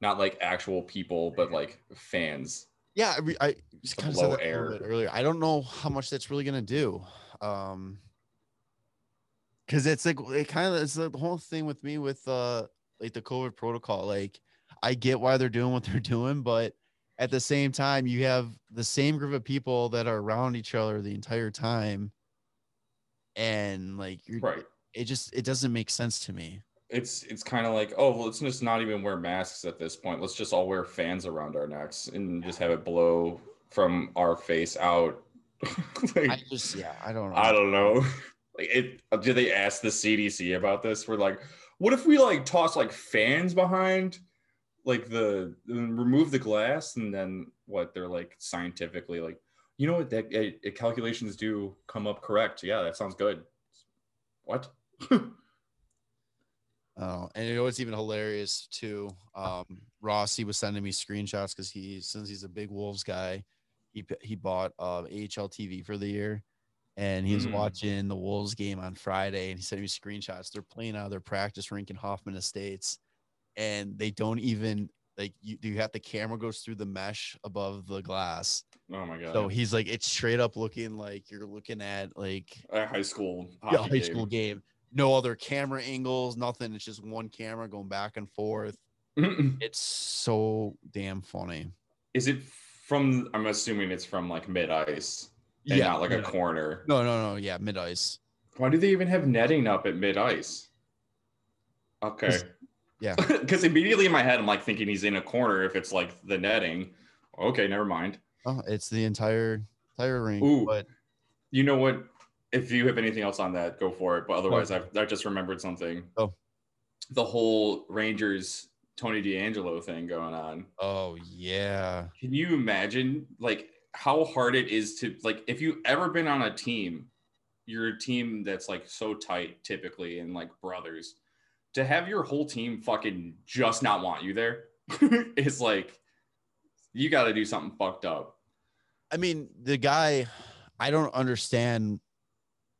Not like actual people, but like fans. Yeah, I just kind of said that a little bit earlier. I don't know how much that's really going to do. Because it's like it's the whole thing with me with like the COVID protocol. Like I get why they're doing what they're doing, but at the same time, you have the same group of people that are around each other the entire time. And like, it doesn't make sense to me. It's kind of like, let's just not even wear masks at this point. Let's just all wear fans around our necks and just have it blow from our face out. Like, I don't know. I don't know. Like do they ask the CDC about this? We're like, what if we like toss like fans behind? Like remove the glass, and then what? They're like scientifically like, what that calculations do come up correct. Yeah, that sounds good. What? And it was even hilarious too. Rossi was sending me screenshots because since he's a big Wolves guy, he bought AHL TV for the year, and he was watching the Wolves game on Friday, and he sent me screenshots. They're playing out of their practice rink in Hoffman Estates. And they don't even like you have the camera goes through the mesh above the glass. Oh my god. So he's like, it's straight up looking like you're looking at like a high school game. No other camera angles, nothing. It's just one camera going back and forth. It's so damn funny. Is it from I'm assuming it's from like mid ice and not like a corner? No. Yeah, mid ice. Why do they even have netting up at mid ice? Okay. Yeah, because immediately in my head, I'm like thinking he's in a corner if it's like the netting. Okay, never mind. Oh, it's the entire ring. Ooh, but you know what? If you have anything else on that, go for it. But otherwise, I just remembered something. Oh, the whole Rangers Tony DeAngelo thing going on. Oh yeah. Can you imagine like how hard it is to like if you've ever been on a team, you're a team that's like so tight typically and like brothers. To have your whole team fucking just not want you there is like, you got to do something fucked up. I mean, the guy, I don't understand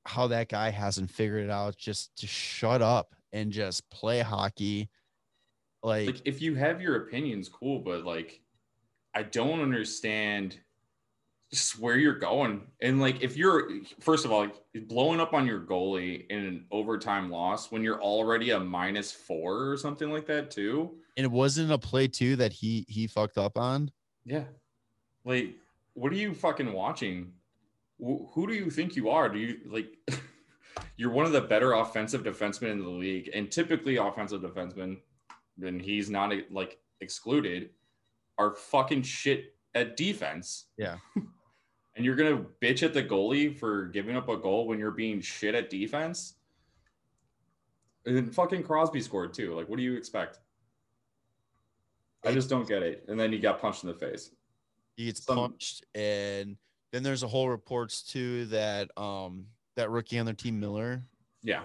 how that guy hasn't figured it out just to shut up and just play hockey. Like if you have your opinions, cool, but like, I don't understand just where you're going. And like, if you're, first of all, like blowing up on your goalie in an overtime loss when you're already a -4 or something like that too. And it wasn't a play too that he fucked up on. Yeah. Like, what are you fucking watching? Who do you think you are? Do you like, you're one of the better offensive defensemen in the league, and typically offensive defensemen, and he's not like excluded, are fucking shit at defense. Yeah. And you're going to bitch at the goalie for giving up a goal when you're being shit at defense? And fucking Crosby scored too. Like, what do you expect? I just don't get it. And then he got punched in the face. He gets punched, and then there's a whole reports too that that rookie on their team, Miller. Yeah.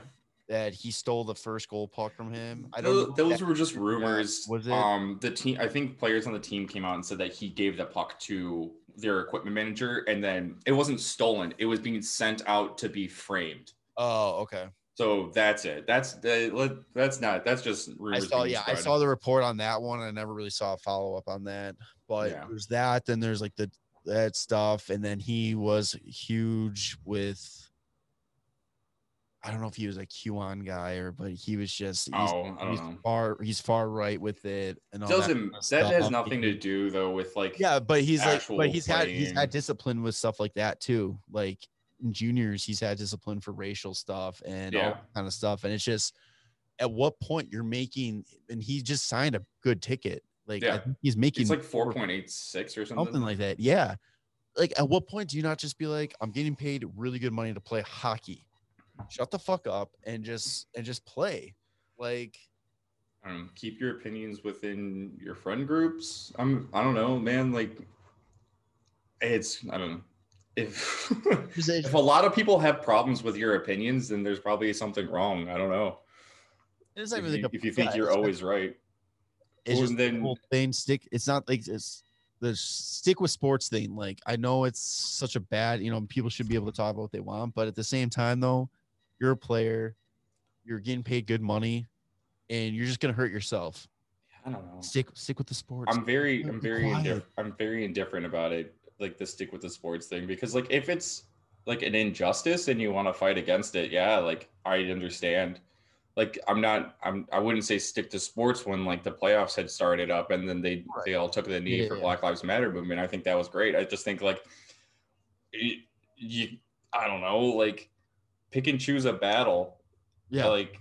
That he stole the first goal puck from him. I don't. Those were just rumors. Was it? The team. I think players on the team came out and said that he gave the puck to their equipment manager, and then it wasn't stolen. It was being sent out to be framed. Oh, okay. So that's it. That's not. That's just rumors. I saw the report on that one. I never really saw a follow up on that. But yeah. There's that. Then there's like that stuff, and then he was huge with. I don't know if he was a QAnon guy but he was just he's far right with it. And all that has nothing to do though with like but he's like he's had discipline with stuff like that too. Like in juniors, he's had discipline for racial stuff and all that kind of stuff. And it's just at what point you're making, and he just signed a good ticket. Like I think he's making it's like 4.86 or something like that. Yeah. Like at what point do you not just be like, I'm getting paid really good money to play hockey? Shut the fuck up and just play. Like, keep your opinions within your friend groups. I don't know, man. Like, I don't know. If a lot of people have problems with your opinions, then there's probably something wrong. I don't know. It's not really if you think you're always right. It's just the whole thing. It's not like it's the stick with sports thing. Like, I know it's such a bad, people should be able to talk about what they want, but at the same time though, you're a player, you're getting paid good money, and you're just gonna hurt yourself. I don't know. Stick with the sports. I'm very indifferent about it, like the stick with the sports thing, because like if it's like an injustice and you want to fight against it, like I understand. Like I wouldn't say stick to sports when like the playoffs had started up and then they all took the knee for Black Lives Matter movement. I think that was great. I just think like I don't know, like, pick and choose a battle. Yeah. Like,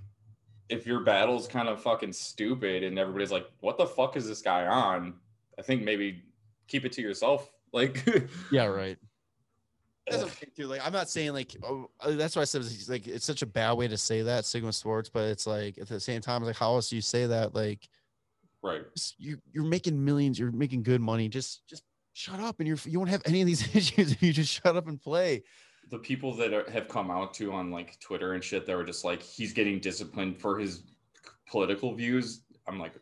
if your battle's kind of fucking stupid and everybody's like, what the fuck is this guy on? I think maybe keep it to yourself. Like, yeah, right. That's okay too. Like, I'm not saying like, that's why I said it's like, it's such a bad way to say that, Sigma Sports, but it's like at the same time, like, how else do you say that? Like, right. You're making millions, you're making good money. Just shut up, and you won't have any of these issues if you just shut up and play. The people that have come out to on like Twitter and shit that were just like, he's getting disciplined for his political views. I'm like,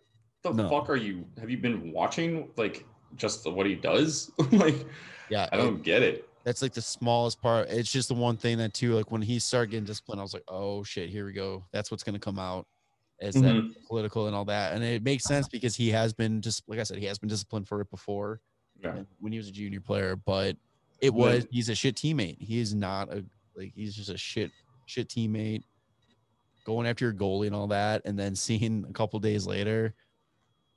fuck are you? Have you been watching like just what he does? Like, yeah, I don't get it. That's like the smallest part. It's just the one thing that too, like when he started getting disciplined, I was like, oh shit, here we go. That's what's going to come out as that political and all that. And it makes sense because he has been just, like I said, he has been disciplined for it before when he was a junior player, but he's a shit teammate. He is not he's just a shit teammate, going after your goalie and all that. And then seeing a couple days later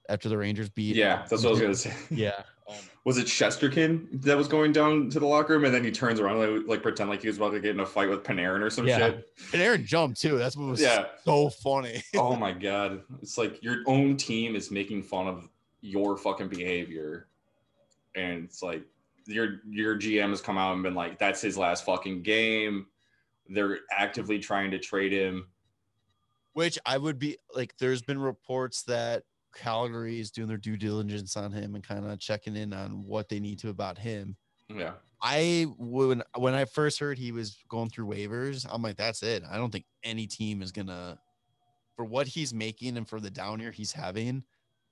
after the Rangers beat. Yeah. That's what I was going to say. Yeah. Was it Shesterkin that was going down to the locker room? And then he turns around and like pretend like he was about to get in a fight with Panarin or some shit. Panarin jumped too. That's what was so funny. Oh my God. It's like your own team is making fun of your fucking behavior. And it's like, your GM has come out and been like, that's his last fucking game. They're actively trying to trade him. Which I would be like, there's been reports that Calgary is doing their due diligence on him and kind of checking in on what they need to about him. Yeah. When I first heard he was going through waivers, I'm like, that's it. I don't think any team is going to, for what he's making and for the down year he's having,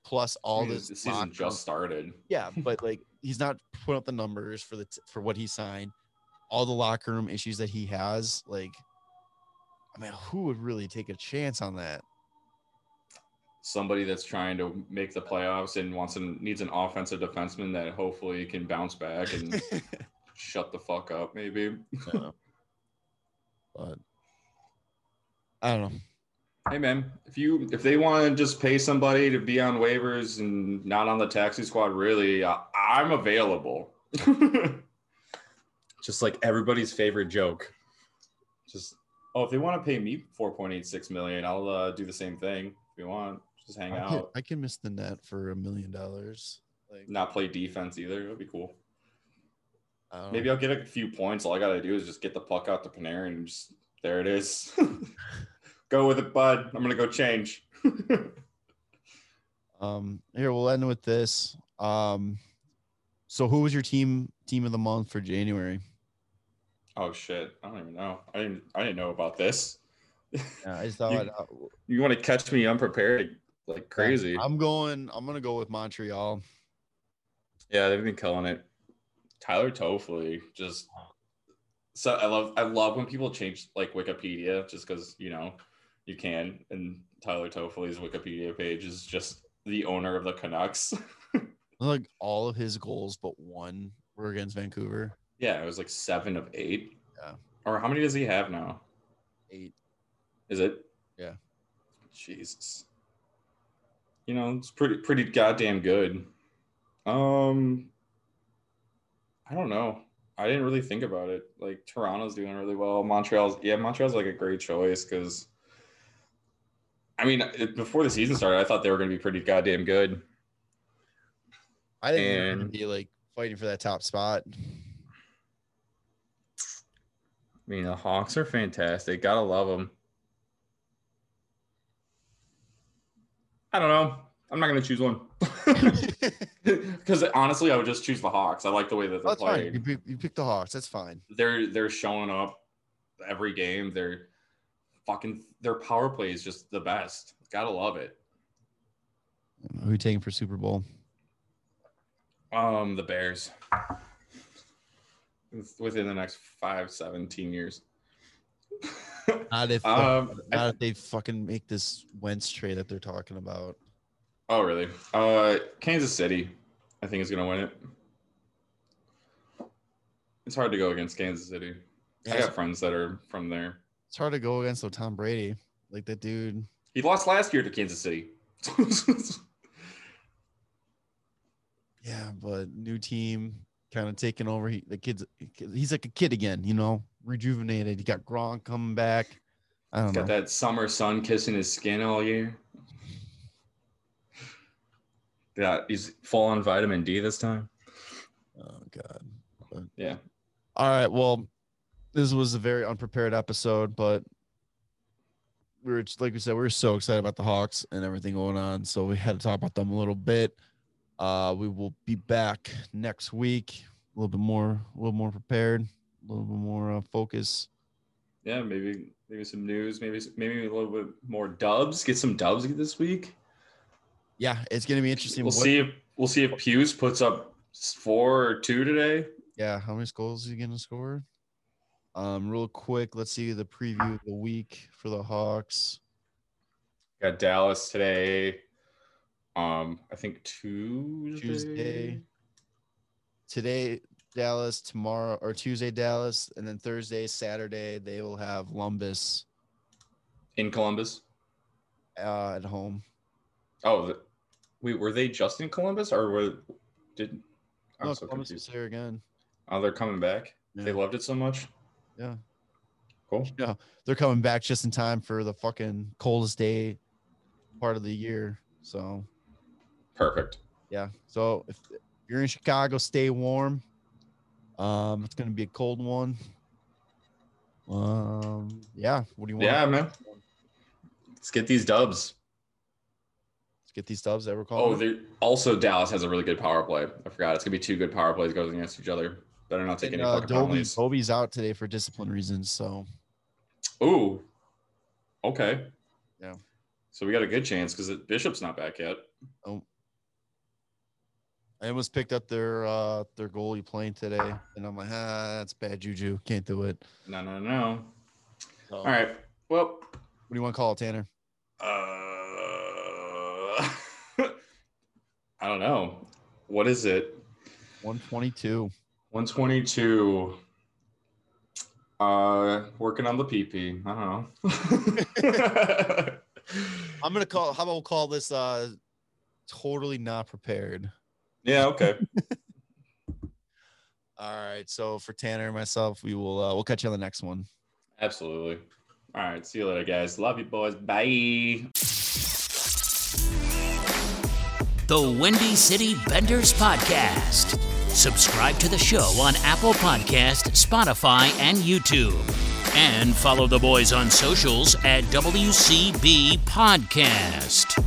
plus all this season just started. Yeah, but like he's not putting up the numbers for what he signed, all the locker room issues that he has. Like, I mean, who would really take a chance on that? Somebody that's trying to make the playoffs and needs an offensive defenseman that hopefully can bounce back and shut the fuck up, maybe. Yeah. But I don't know. Hey man, if they want to just pay somebody to be on waivers and not on the taxi squad, really, I'm available. Just like everybody's favorite joke. Just if they want to pay me $4.86 million, I'll do the same thing. If you want, just hang out. I can miss the net for $1 million. Like, not play defense either. It'll be cool. Maybe I'll get a few points. All I gotta do is just get the puck out to Panarin and just there it is. Go with it, bud. I'm going to go change. Here, we'll end with this. So who was your team of the month for January? Oh shit, I don't even know. I didn't know about this. Yeah, I thought you want to catch me unprepared like crazy. I'm gonna go with Montreal. Yeah, they've been killing it. Tyler Toffoli, just so I love when people change like Wikipedia just because you know you can, and Tyler Toffoli's Wikipedia page is just the owner of the Canucks. Like all of his goals but one were against Vancouver. Yeah, it was like 7 of 8. Yeah. Or how many does he have now? 8. Is it? Yeah. Jesus. You know, it's pretty goddamn good. I don't know. I didn't really think about it. Like Toronto's doing really well. Montreal's like a great choice because I mean, before the season started, I thought they were going to be pretty goddamn good. I think they were going to be like fighting for that top spot. I mean, the Hawks are fantastic. Gotta love them. I don't know. I'm not going to choose one. Because honestly, I would just choose the Hawks. I like the way that they're playing. Fine. You pick the Hawks. That's fine. They're showing up every game. Their power play is just the best. Gotta love it. Who are you taking for Super Bowl? The Bears. Within the next 5-17 years. Not if they fucking make this Wentz trade that they're talking about. Oh, really? Kansas City, I think, is going to win it. It's hard to go against Kansas City. Yeah, I got friends that are from there. It's hard to go against Tom Brady. Like, that dude. He lost last year to Kansas City. Yeah, but new team kind of taking over. He's like a kid again, you know, rejuvenated. He got Gronk coming back. He's got that summer sun kissing his skin all year. Yeah, he's full on vitamin D this time. Oh, God. But, yeah. All right, well, this was a very unprepared episode, but we were so excited about the Hawks and everything going on, so we had to talk about them a little bit. We will be back next week, a little more prepared, a little bit more focus. Yeah, maybe some news, maybe a little bit more dubs. Get some dubs this week. Yeah, it's gonna be interesting. We'll see if Pews puts up 4 or 2 today. Yeah, how many goals is he gonna score? Real quick, let's see the preview of the week for the Hawks. Got Dallas today. I think Tuesday. Today, Dallas. Tomorrow or Tuesday, Dallas, and then Thursday, Saturday, they will have Columbus. In Columbus. At home. Oh, wait. Were they just in Columbus, or Columbus was there again? Oh, they're coming back. Yeah. They loved it so much. Yeah. Cool. Yeah. They're coming back just in time for the fucking coldest day part of the year. So perfect. Yeah. So if you're in Chicago, stay warm. It's going to be a cold one. Yeah. What do you want? Yeah, man. Let's get these dubs. That we're calling. Also Dallas has a really good power play. I forgot. It's going to be 2 good power plays going against each other. Better not take any fucking penalties. Ovi's out today for discipline reasons, so. Ooh. Okay. Yeah. So we got a good chance because Bishop's not back yet. Oh. I almost picked up their goalie playing today, and I'm like, that's bad juju. Can't do it. No. So, all right. Well. What do you want to call it, Tanner? I don't know. What is it? 122. Working on the PP. I don't know. We'll call this totally not prepared. Yeah, okay. All right. So for Tanner and myself, we will we'll catch you on the next one. Absolutely. All right. See you later, guys. Love you, boys. Bye. The Windy City Benders Podcast. Subscribe to the show on Apple Podcast, Spotify, and YouTube. And follow the boys on socials at WCB Podcast.